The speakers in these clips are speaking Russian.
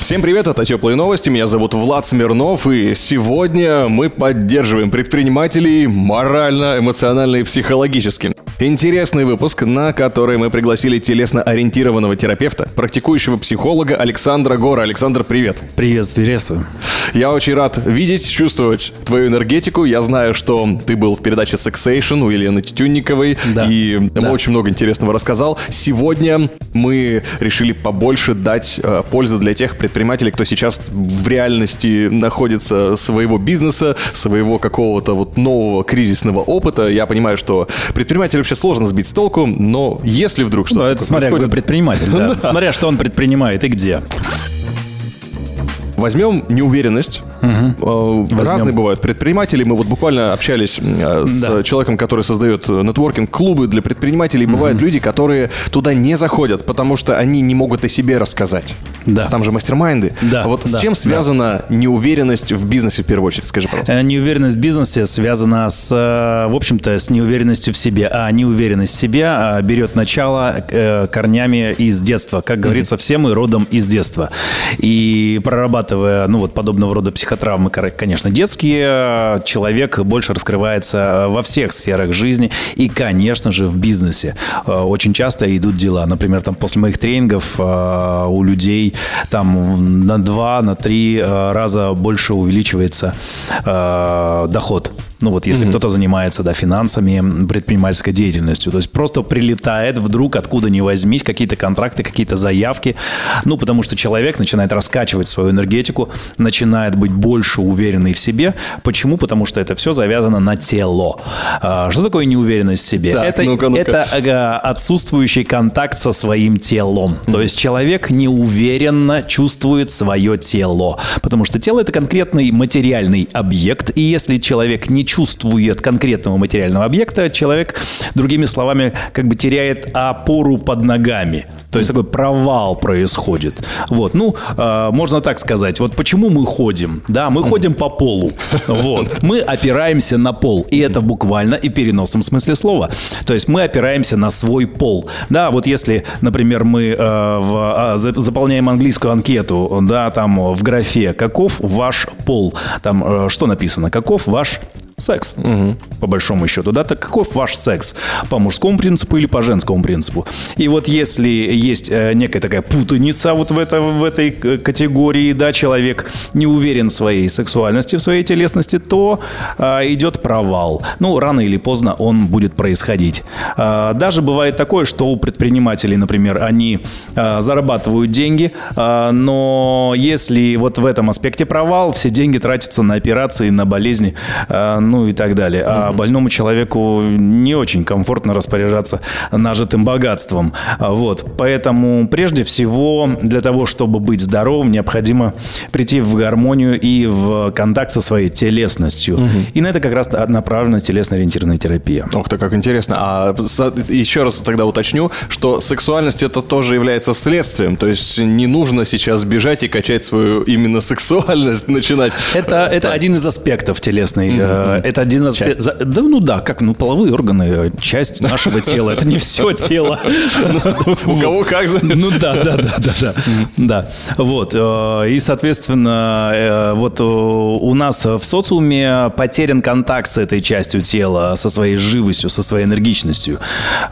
Всем привет, это «Теплые новости», меня зовут Влад Смирнов, и сегодня мы поддерживаем предпринимателей морально, эмоционально и психологически. Интересный выпуск, на который мы пригласили телесно-ориентированного терапевта, практикующего психолога Александра Гора. Александр, привет. Приветствую. Я очень рад видеть, чувствовать твою энергетику. Я знаю, что ты был в передаче Sexsation у Елены Тютюнниковой, и очень много интересного рассказал. Сегодня мы решили побольше дать пользы для тех предпринимателей, кто сейчас в реальности находится своего бизнеса, своего какого-то вот нового кризисного опыта. Я понимаю, что предпринимателю вообще сложно сбить с толку, но если вдруг что-то... это смотря какой предприниматель, да. Смотря что он предпринимает и где. Возьмем неуверенность. Угу. Разные бывают предприниматели. Мы вот буквально общались с человеком, который создает нетворкинг-клубы для предпринимателей. Бывают люди, которые туда не заходят, потому что они не могут о себе рассказать. Да. Там же мастер-майнды. Да. А вот с чем связана неуверенность в бизнесе в первую очередь? Скажи, пожалуйста. Неуверенность в бизнесе связана с, в общем-то, с неуверенностью в себе. А неуверенность в себе берет начало корнями из детства. Как говорится, все мы родом из детства. И прорабатываем подобного рода психотравмы, конечно, детские, человек больше раскрывается во всех сферах жизни и, конечно же, в бизнесе. Очень часто идут дела. Например, там после моих тренингов у людей там на 2-3 раза больше увеличивается доход. Ну вот если кто-то занимается финансами, предпринимательской деятельностью. То есть просто прилетает вдруг, откуда ни возьмись, какие-то контракты, какие-то заявки. Ну потому что человек начинает раскачивать свою энергетику, начинает быть больше уверенный в себе. Почему? Потому что это все завязано на тело. Что такое неуверенность в себе? Так, это, это отсутствующий контакт со своим телом. То есть человек неуверенно чувствует свое тело. Потому что тело – это конкретный материальный объект. И если человек не чувствует конкретного материального объекта, человек, другими словами, как бы теряет опору под ногами. То есть такой провал происходит. Вот, можно так сказать. Вот почему мы ходим? Да, мы ходим по полу. Вот, мы опираемся на пол. И это буквально и в переносном смысле слова. То есть мы опираемся на свой пол. Да, вот если, например, мы заполняем английскую анкету, да, там в графе «Каков ваш пол?» там что написано? «Каков ваш секс», по большому счету, да, так каков ваш секс, по мужскому принципу или по женскому принципу. И вот если есть некая такая путаница вот в этой категории, да, человек не уверен в своей сексуальности, в своей телесности, то идет провал. Ну, рано или поздно он будет происходить. Даже бывает такое, что у предпринимателей, например, они зарабатывают деньги, но если вот в этом аспекте провал, все деньги тратятся на операции, на болезни, ну и так далее. А больному человеку не очень комфортно распоряжаться нажитым богатством. Вот. Поэтому прежде всего для того, чтобы быть здоровым, необходимо прийти в гармонию и в контакт со своей телесностью. И на это как раз направлена телесно-ориентированная терапия. Ох ты, как интересно. А еще раз тогда уточню, что сексуальность это тоже является следствием. То есть не нужно сейчас бежать и качать свою именно сексуальность, начинать. Это один из аспектов телесной это один из... Да, половые органы, часть нашего тела. Это не все тело. У кого как, знаешь. Да. Вот. И, соответственно, вот у нас в социуме потерян контакт с этой частью тела, со своей живостью, со своей энергичностью.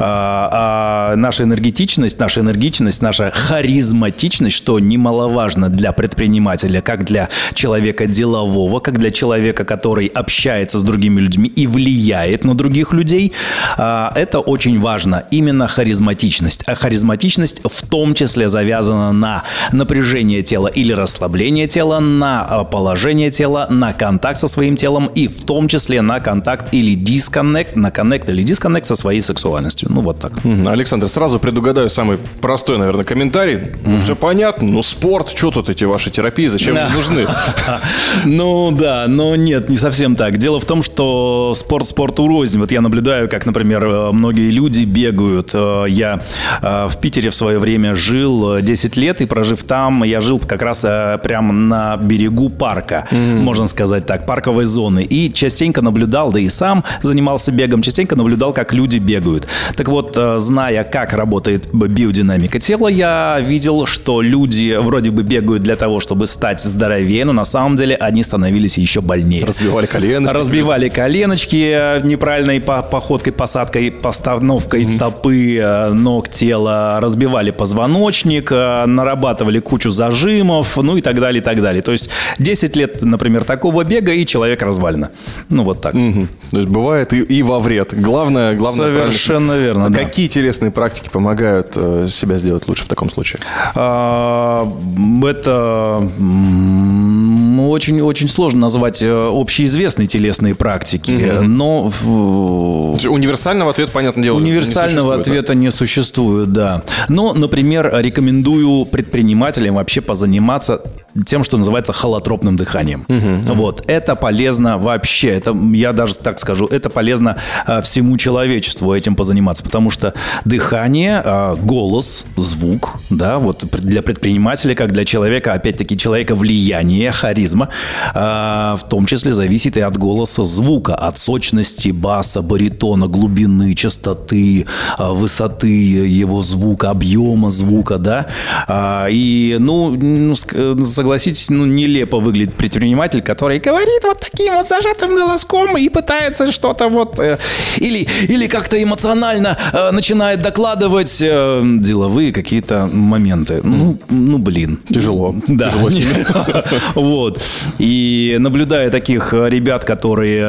А наша энергичность, наша харизматичность, что немаловажно для предпринимателя, как для человека делового, как для человека, который общается с другими людьми и влияет на других людей, это очень важно. Именно харизматичность. А харизматичность в том числе завязана на напряжение тела или расслабление тела, на положение тела, на контакт со своим телом и в том числе на контакт или дисконнект, на коннект или дисконнект со своей сексуальностью. Ну, вот так. Александр, сразу предугадаю самый простой, наверное, комментарий. Все понятно, спорт, что тут эти ваши терапии, зачем нужны? Нет, не совсем так. Дело в том, что спорт спорту рознь. Вот я наблюдаю, как, например, многие люди бегают. Я в Питере в свое время жил 10 лет, и, прожив там, я жил как раз прямо на берегу парка, можно сказать так, парковой зоны. И частенько наблюдал, да и сам занимался бегом, частенько наблюдал, как люди бегают. Так вот, зная, как работает биодинамика тела, я видел, что люди вроде бы бегают для того, чтобы стать здоровее, но на самом деле они становились еще больнее. Разбивали коленочки неправильной походкой, посадкой, постановкой стопы, ног, тела. Разбивали позвоночник, нарабатывали кучу зажимов, ну и так далее, и так далее. То есть 10 лет, например, такого бега, и человек развалено. Ну вот так. Угу. То есть бывает и во вред. Главное совершенно верно. А какие телесные практики помогают себя сделать лучше в таком случае? Это очень-очень сложно назвать общеизвестные телесные практики, но... Универсального ответа, понятное дело, универсального ответа не существует, да. Но, например, рекомендую предпринимателям вообще позаниматься тем, что называется холотропным дыханием. Вот. Это полезно вообще. Это, я даже так скажу, это полезно всему человечеству этим позаниматься, потому что дыхание, голос, звук, да, вот для предпринимателя, как для человека, опять-таки, человека влияние, харизма, в том числе зависит и от голоса звука, от сочности баса, баритона, глубины, частоты, высоты его звука, объема звука, да. И, ну, согласитесь, ну, нелепо выглядит предприниматель, который говорит вот таким вот зажатым голоском и пытается что-то вот... Или как-то эмоционально начинает докладывать деловые какие-то моменты. Ну, блин. Тяжело. Да. Тяжело с ними. Вот. И наблюдая таких ребят, которые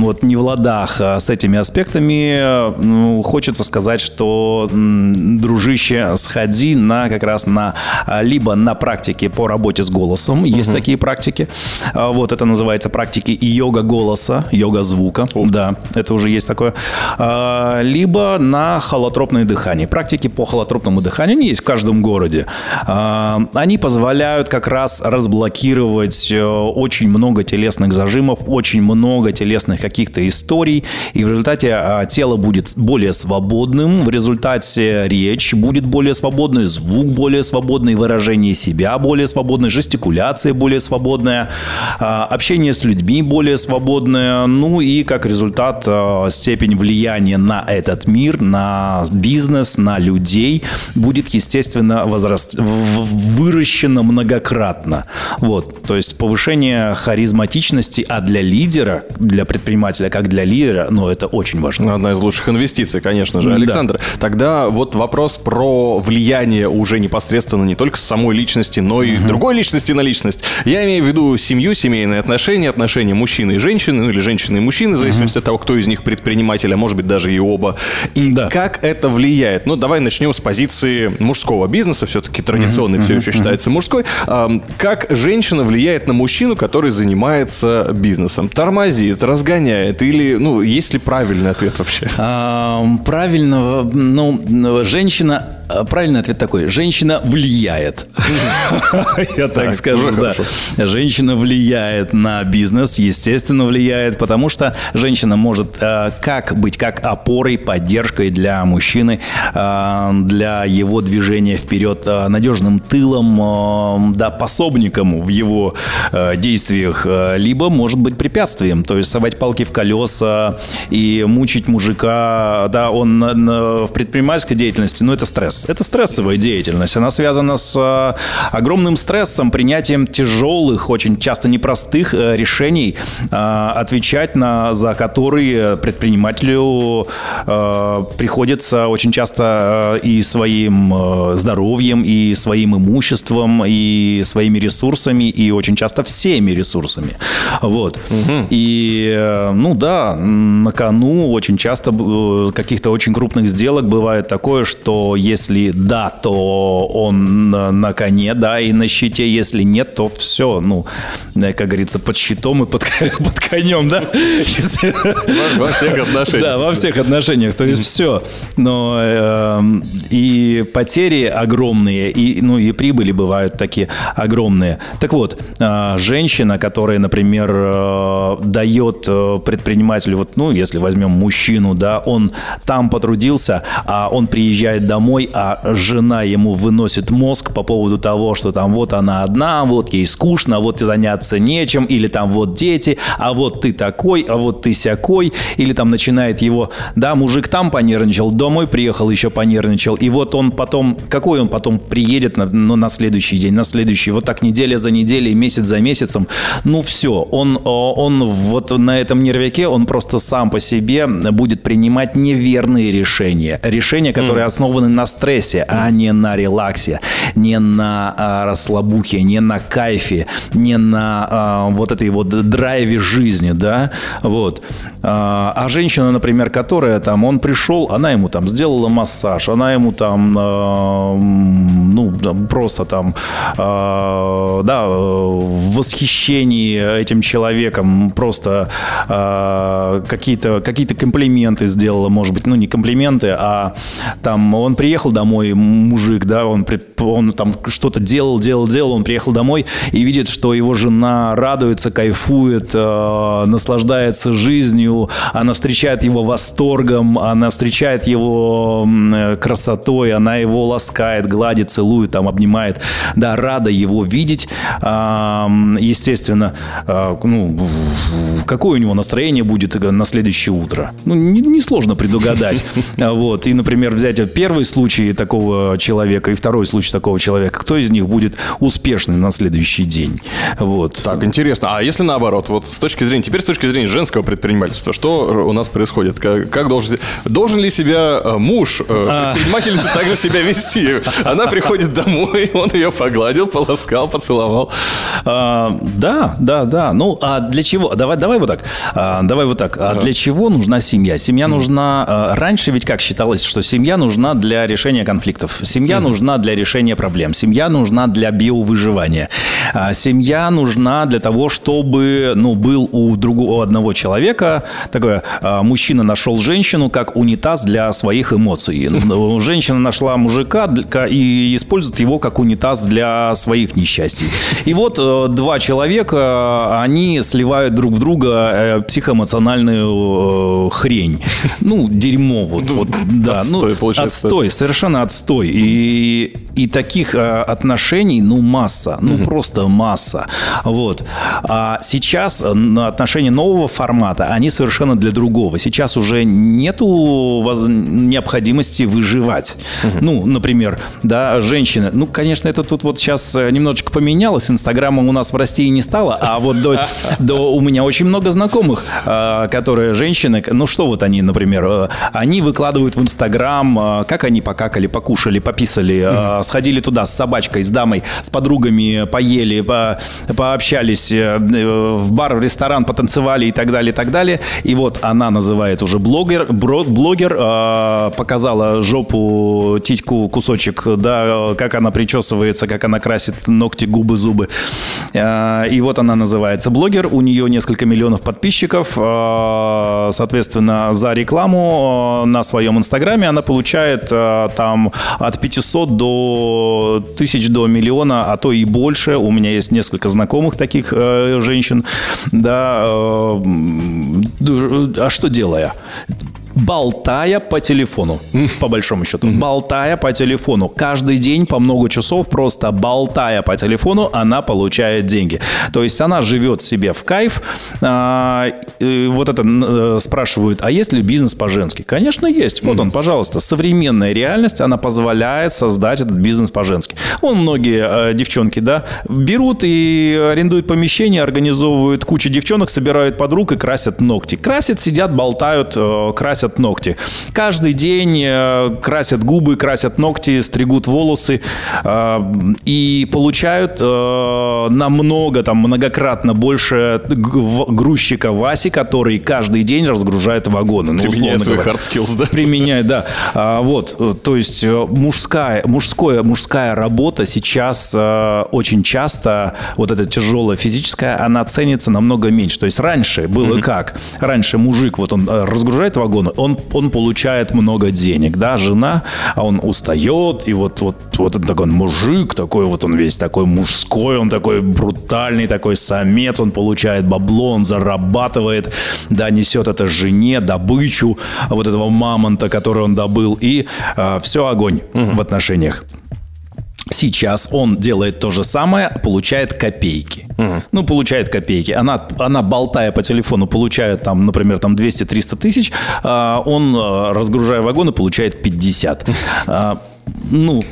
вот не в ладах с этими аспектами, ну, хочется сказать, что, дружище, сходи на как раз на либо на практики по работе с голосом. Есть такие практики. Вот это называется практики йога голоса, йога звука. Да, это уже есть такое. Либо на холотропное дыхание. Практики по холотропному дыханию они есть в каждом городе. Они позволяют как раз разблокировать очень много телесных зажимов, очень много телесных каких-то историй. И в результате тело будет более свободным. В результате речь будет более свободной, звук более свободный, выражение себя более свободное, жестикуляция более свободная, общение с людьми более свободное. Ну и как результат степень влияния на этот мир, на бизнес, на людей будет, естественно, выращена многократно. Вот. То есть повышение харизматичности, а для лидера, для предпринимателя, как для лидера, ну, это очень важно. Одна из лучших инвестиций, конечно же. Александр, да. Тогда вот вопрос про влияние уже непосредственно не только с самой личности, но и другой личности на личность. Я имею в виду семью, семейные отношения, отношения мужчины и женщины, ну, или женщины и мужчины, в зависимости от того, кто из них предприниматель, а может быть даже и оба. И как это влияет? Ну, давай начнем с позиции мужского бизнеса, все-таки традиционный все еще считается мужской. Как женщина влияет на мужчину, который занимается бизнесом? Тормозит, разгоняет или, ну, есть ли правильный ответ вообще? Правильно, ну, женщина... Правильный ответ такой. Женщина влияет. Я так скажу, да. Женщина влияет на бизнес, естественно, влияет, потому что женщина может как быть, как опорой, поддержкой для мужчины, для его движения вперед, надежным тылом, да, пособником в его действиях, либо может быть препятствием, то есть совать палки в колеса и мучить мужика, да, он в предпринимательской деятельности, ну, это стресс. Это стрессовая деятельность. Она связана с огромным стрессом, принятием тяжелых, очень часто непростых решений, отвечать за которые предпринимателю приходится очень часто и своим здоровьем, и своим имуществом, и своими ресурсами, и очень часто всеми ресурсами. Вот. И, ну да, на кону очень часто каких-то очень крупных сделок бывает такое, что если Если да, то он на коне, да, и на щите. Если нет, то все, ну, как говорится, под щитом и под конем, да? Во всех отношениях. Да, во всех отношениях, то есть все. Но и потери огромные, и прибыли бывают такие огромные. Так вот, женщина, которая, например, дает предпринимателю, вот, ну, если возьмем мужчину, да, он там потрудился, а он приезжает домой, а жена ему выносит мозг по поводу того, что там вот она одна, вот ей скучно, вот и заняться нечем, или там вот дети, а вот ты такой, а вот ты сякой, или там начинает его, да, мужик там понервничал, домой приехал, еще понервничал, и вот он потом, какой он потом приедет на следующий день, на следующий, вот так неделя за неделей, месяц за месяцем, ну все, он вот на этом нервяке, он просто сам по себе будет принимать неверные решения, которые основаны на стрессе, а не на релаксе, не на расслабухе, не на кайфе, не на вот этой вот драйве жизни, да, вот. А женщина, например, которая там, он пришел, она ему там сделала массаж, она ему там, ну, просто там, да, в восхищении этим человеком, просто какие-то комплименты сделала, может быть, ну, не комплименты, а там он приехал домой, мужик, да, он там что-то делал, он приехал домой и видит, что его жена радуется, кайфует, наслаждается жизнью, она встречает его восторгом, она встречает его красотой, она его ласкает, гладит, целует, там, обнимает, да, рада его видеть, естественно, ну, какое у него настроение будет на следующее утро, ну, несложно предугадать, вот, и, например, взять первый случай такого человека и второй случай такого человека, кто из них будет успешный на следующий день, вот. Так, интересно, а если наоборот, вот с точки зрения женского предпринимательства, что у нас происходит, как должен ли себя муж, предпринимательница, также себя вести, она приходит домой, он ее погладил, поласкал, поцеловал. Да. Ну, а для чего? Давай вот так. А для чего нужна семья? Семья нужна... Раньше ведь как считалось, что семья нужна для решения конфликтов. Семья нужна для решения проблем. Семья нужна для биовыживания. Семья нужна для того, чтобы, ну, был у одного человека такое... Мужчина нашел женщину как унитаз для своих эмоций. Женщина нашла мужика и использует его как унитаз для своих несчастий. И вот два человека, они сливают друг в друга психоэмоциональную хрень. Ну, дерьмо. Вот, да. Отстой, ну, получается. Отстой, совершенно отстой. И таких отношений, ну, масса. Ну, просто масса. Вот. А сейчас отношения нового формата, они совершенно для другого. Сейчас уже нету необходимости выживать. Ну, например, да, женщина. Ну, конечно, это тут вот сейчас немножечко поменялось. Инстаграма у нас в России не стало. А вот у меня очень много знакомых, которые женщины... Ну, что вот они, например, они выкладывают в Инстаграм, как они покакали, покушали, пописали, сходили туда с собачкой, с дамой, с подругами, поели, пообщались, в бар, в ресторан потанцевали и так далее, и так далее. И вот она называет уже блогер, показала жопу, титьку, кусочек, да, как она причесывается, как она красит ногти, губы, зубы. И вот она называется блогер, у нее несколько миллионов подписчиков, соответственно, за рекламу на своем Инстаграме она получает там от 500 до 1000, до миллиона, а то и больше. У меня есть несколько знакомых таких женщин, да. А что делая? Болтая по телефону, по большому счету. Болтая по телефону. Каждый день по много часов, просто болтая по телефону, она получает деньги. То есть она живет себе в кайф. Вот это спрашивают, а есть ли бизнес по-женски? Конечно, есть. Вот он, пожалуйста. Современная реальность, она позволяет создать этот бизнес по-женски. Вон многие девчонки, да, берут и арендуют помещение, организовывают кучу девчонок, собирают подруг и красят ногти. Красят, сидят, болтают, красят красят ногти. Каждый день красят губы, красят ногти, стригут волосы и получают намного, там, многократно больше грузчика Васи, который каждый день разгружает вагоны. Ну, применяет свои hard skills, да? Применяет, да. Вот, то есть мужская работа сейчас очень часто, вот эта тяжелая физическая, она ценится намного меньше. То есть раньше было как? Раньше мужик, вот он разгружает вагоны, он получает много денег, да, жена, а он устает, и вот он такой мужик, такой вот он весь такой мужской, он такой брутальный, такой самец, он получает бабло, он зарабатывает, да, несет это жене, добычу вот этого мамонта, который он добыл, и все огонь в отношениях. Сейчас он делает то же самое, получает копейки. Ну, получает копейки. Она, болтая по телефону, получает, там, например, там 200-300 тысяч. Он, разгружая вагоны, получает 50. Ну,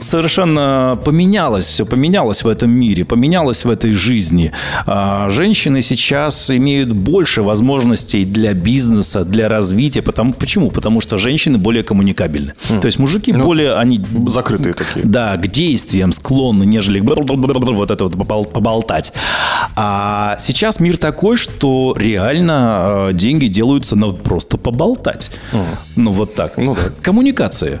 совершенно поменялось, все поменялось в этом мире, поменялось в этой жизни. Женщины сейчас имеют больше возможностей для бизнеса, для развития. Почему? Потому что женщины более коммуникабельны. То есть мужики более, они... закрытые такие. Да, к действиям склонны, нежели вот это вот поболтать. А сейчас мир такой, что реально деньги делаются на просто поболтать. Ну, вот так. Ну, да. Коммуникация.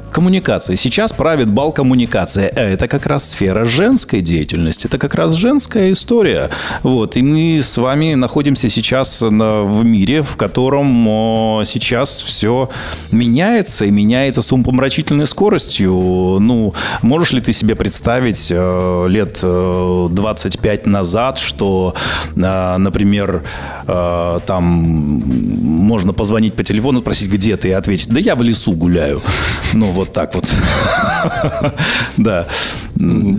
Сейчас правит бал коммуникация. Это как раз сфера женской деятельности. Это как раз женская история. Вот. И мы с вами находимся сейчас в мире, в котором сейчас все меняется. И меняется с умопомрачительной скоростью. Ну, можешь ли ты себе представить лет 25 назад, что, например, там можно позвонить по телефону, спросить, где ты, и ответить: да я в лесу гуляю. Ну, вот так вот. Да.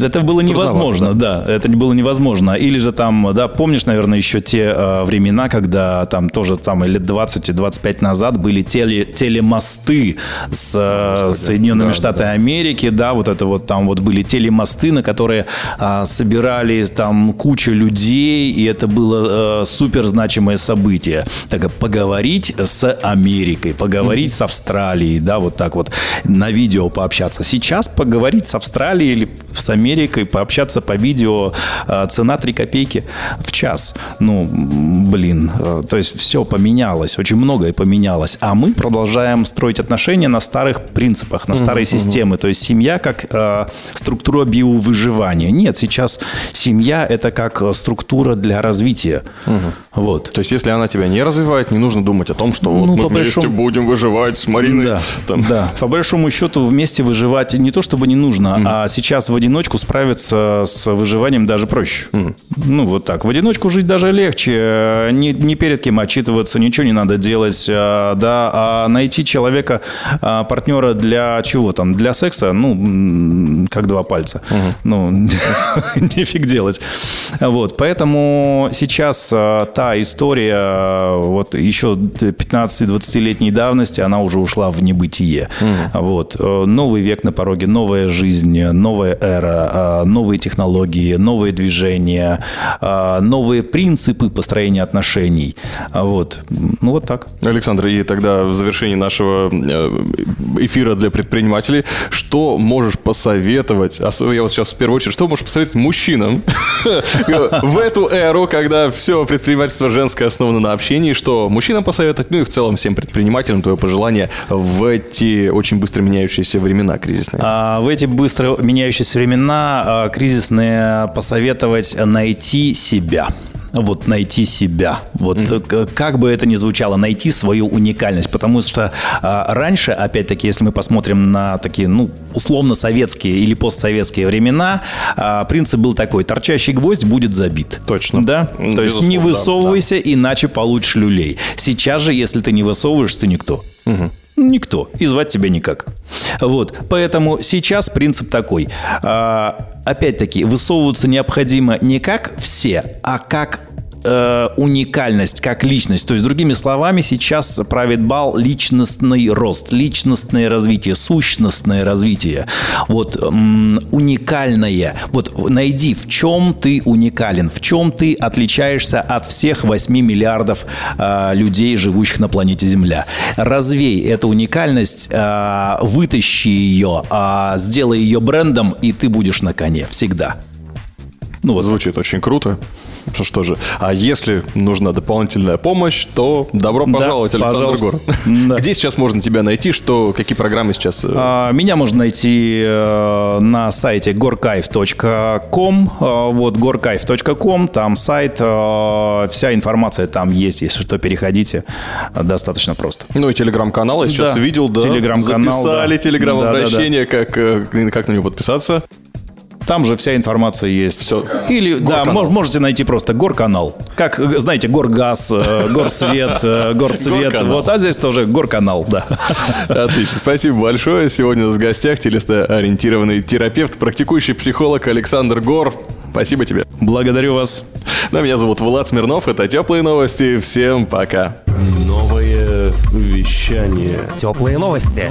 Это было невозможно, да. Это было невозможно. Или же там, да, помнишь, наверное, еще те времена, когда там тоже там лет 20-25 назад были телемосты с Соединенными Штатами Америки, да, вот это вот там вот были телемосты, на которые собирали там кучу людей, и это было супер значимое событие. Так, поговорить с Америкой, поговорить с Австралией, да, вот так вот на видео пообщаться. Сейчас поговорить с Австралией или с Америкой, пообщаться по видео, цена 3 копейки в час. Ну, блин, то есть все поменялось, очень многое поменялось. А мы продолжаем строить отношения на старых принципах, на старой системе. То есть семья как структура биовыживания. Нет, сейчас семья — это как структура для развития. Вот. То есть, если она тебя не развивает, не нужно думать о том, что вот мы вместе будем выживать с Мариной. Да, там. Да. По большому счету, вместе выживать не то, чтобы не нужно, а сейчас в одиночку справиться с выживанием даже проще. Ну, вот так. В одиночку жить даже легче. Не перед кем отчитываться, ничего не надо делать. Да, а найти человека, партнера для чего там? Для секса? Ну, как два пальца. Ну, нифиг делать. Вот. Поэтому сейчас та история вот еще 15-20-летней давности, она уже ушла в небытие. Вот. Новый век на пороге, новая жизнь, новая эра, новые технологии, новые движения, новые принципы построения отношений. Вот. Ну, вот так. Александр, и тогда в завершении нашего эфира для предпринимателей, что можешь посоветовать, я вот сейчас в первую очередь, что можешь посоветовать мужчинам в эту эру, когда все предпринимательство женское основано на общении, что мужчинам посоветовать, ну и в целом всем предпринимателям твое пожелание в эти очень быстро меняющиеся времена кризисные? В эти быстро меняющиеся времена кризисные посоветовать найти себя. Вот найти себя. Вот как бы это ни звучало, найти свою уникальность. Потому что раньше, опять-таки, если мы посмотрим на такие, ну, условно советские или постсоветские времена, принцип был такой: торчащий гвоздь будет забит. Точно. Да? Ну, то есть не высовывайся, иначе получишь люлей. Сейчас же, если ты не высовываешь, ты никто. Никто. И звать тебя никак. Вот. Поэтому сейчас принцип такой. Опять-таки, высовываться необходимо не как все, а как уникальность как личность. То есть, другими словами, сейчас правит бал личностный рост, личностное развитие, сущностное развитие. Вот уникальное. Вот найди, в чем ты уникален, в чем ты отличаешься от всех 8 миллиардов людей, живущих на планете Земля. Развей эту уникальность, вытащи ее, сделай ее брендом, и ты будешь на коне всегда. Ну, вот. Звучит очень круто. Что же, а если нужна дополнительная помощь, то добро пожаловать, да, Александр Гор. Да. Где сейчас можно тебя найти? Какие программы сейчас? Меня можно найти на сайте gorkayf.com. Вот, gorkayf.com, там сайт, вся информация там есть. Если что, переходите, достаточно просто. Ну и телеграм-канал я сейчас видел, да. Записали телеграм-обращение, как на него подписаться. Там же вся информация есть. Все. Или Горканал. Да, можете найти просто Горканал. Как, знаете, Горгаз, Горсвет, Горцвет. Вот, а здесь тоже Горканал, да. Отлично, спасибо большое. Сегодня у нас в гостях телесно-ориентированный терапевт, практикующий психолог Александр Гор. Спасибо тебе. Благодарю вас. Да, меня зовут Влад Смирнов. Это «Теплые новости». Всем пока. Новое вещание. Теплые новости.